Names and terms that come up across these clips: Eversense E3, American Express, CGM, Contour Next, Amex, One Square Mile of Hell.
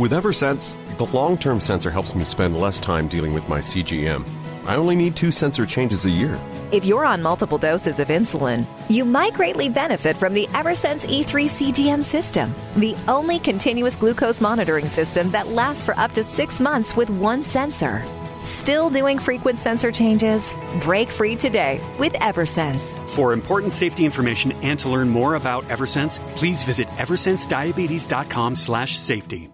With Eversense, the long-term sensor helps me spend less time dealing with my CGM. I only need 2 sensor changes a year. If you're on multiple doses of insulin, you might greatly benefit from the Eversense E3 CGM system, the only continuous glucose monitoring system that lasts for up to 6 months with 1 sensor. Still doing frequent sensor changes? Break free today with Eversense. For important safety information and to learn more about Eversense, please visit EversenseDiabetes.com/safety.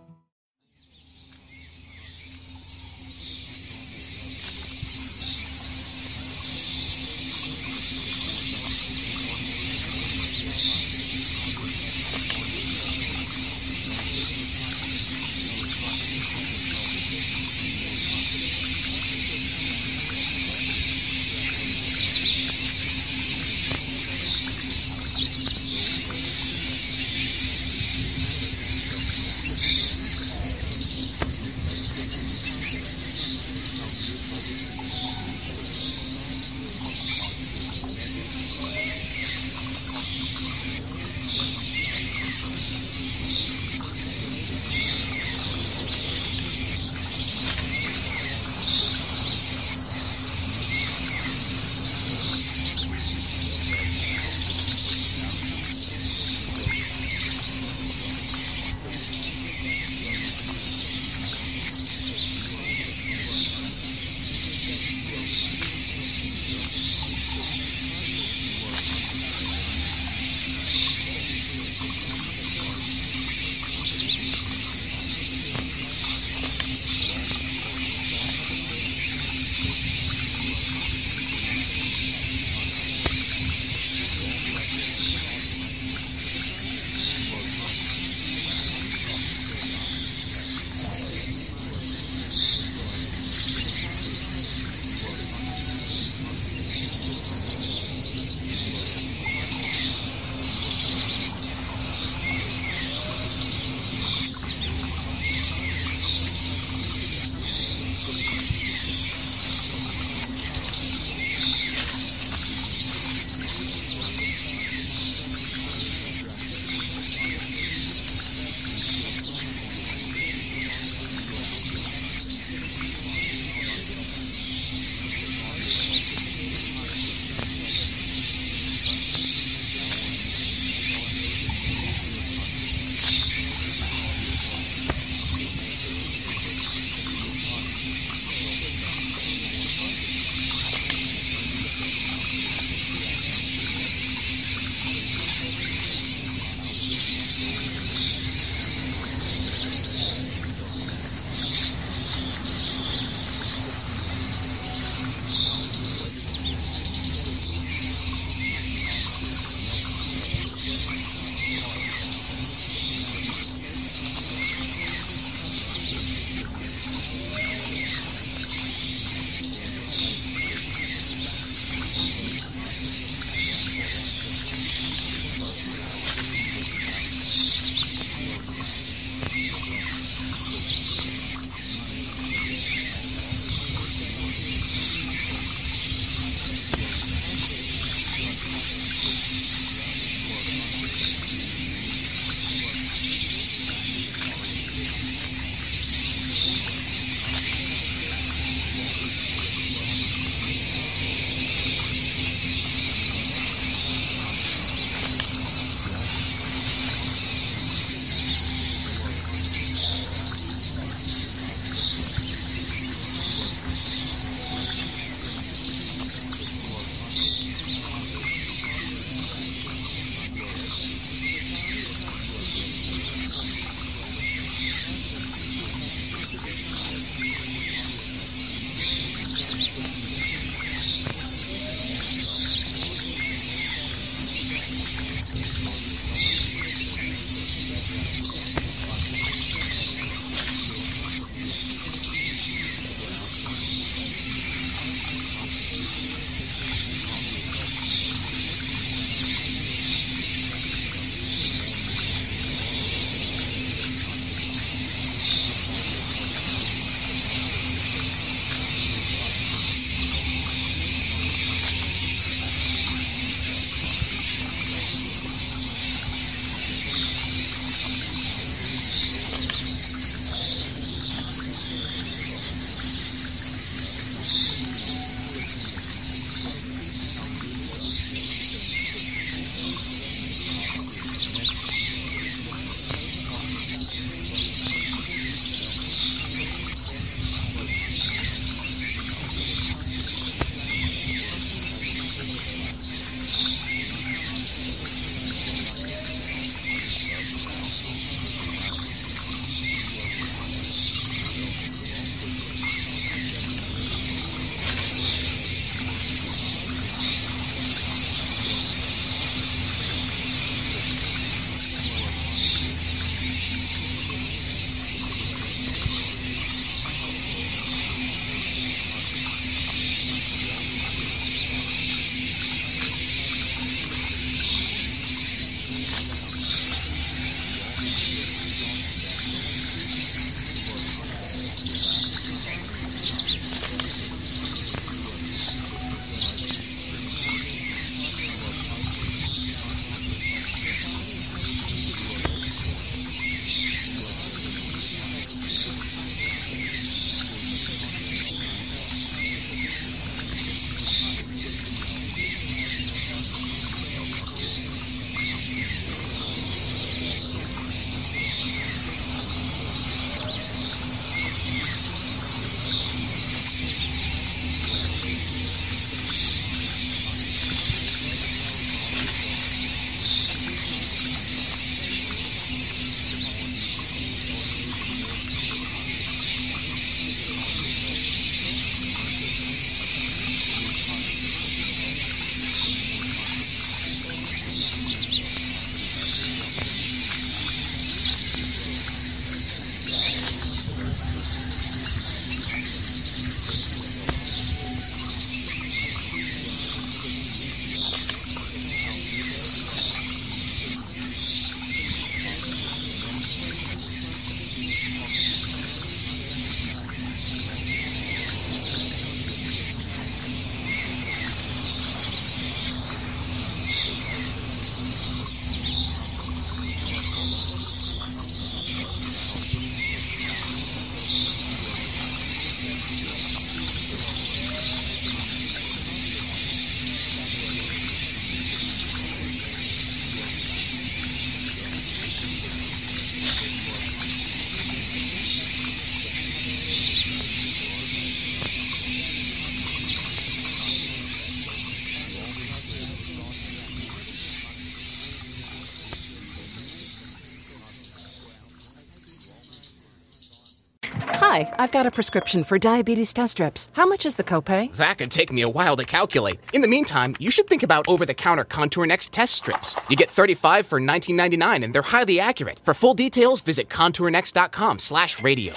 Hi, I've got a prescription for diabetes test strips. How much is the copay? That could take me a while to calculate. In the meantime, you should think about over-the-counter Contour Next test strips. You get 35 for $19.99, and they're highly accurate. For full details, visit contournext.com/radio.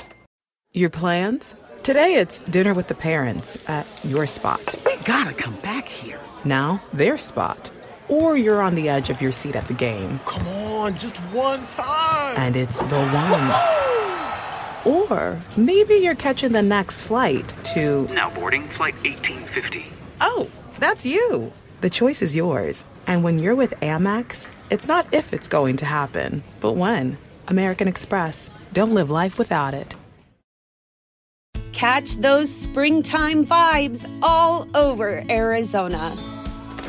Your plans? Today it's dinner with the parents at your spot. We gotta come back here. Now, their spot. Or you're on the edge of your seat at the game. Come on, just one time. And it's the one. Woo-hoo! Or maybe you're catching the next flight to... Now boarding flight 1850. Oh, that's you. The choice is yours. And when you're with Amex, it's not if it's going to happen, but when. American Express. Don't live life without it. Catch those springtime vibes all over Arizona.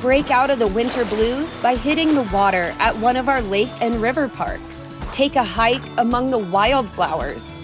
Break out of the winter blues by hitting the water at one of our lake and river parks. Take a hike among the wildflowers.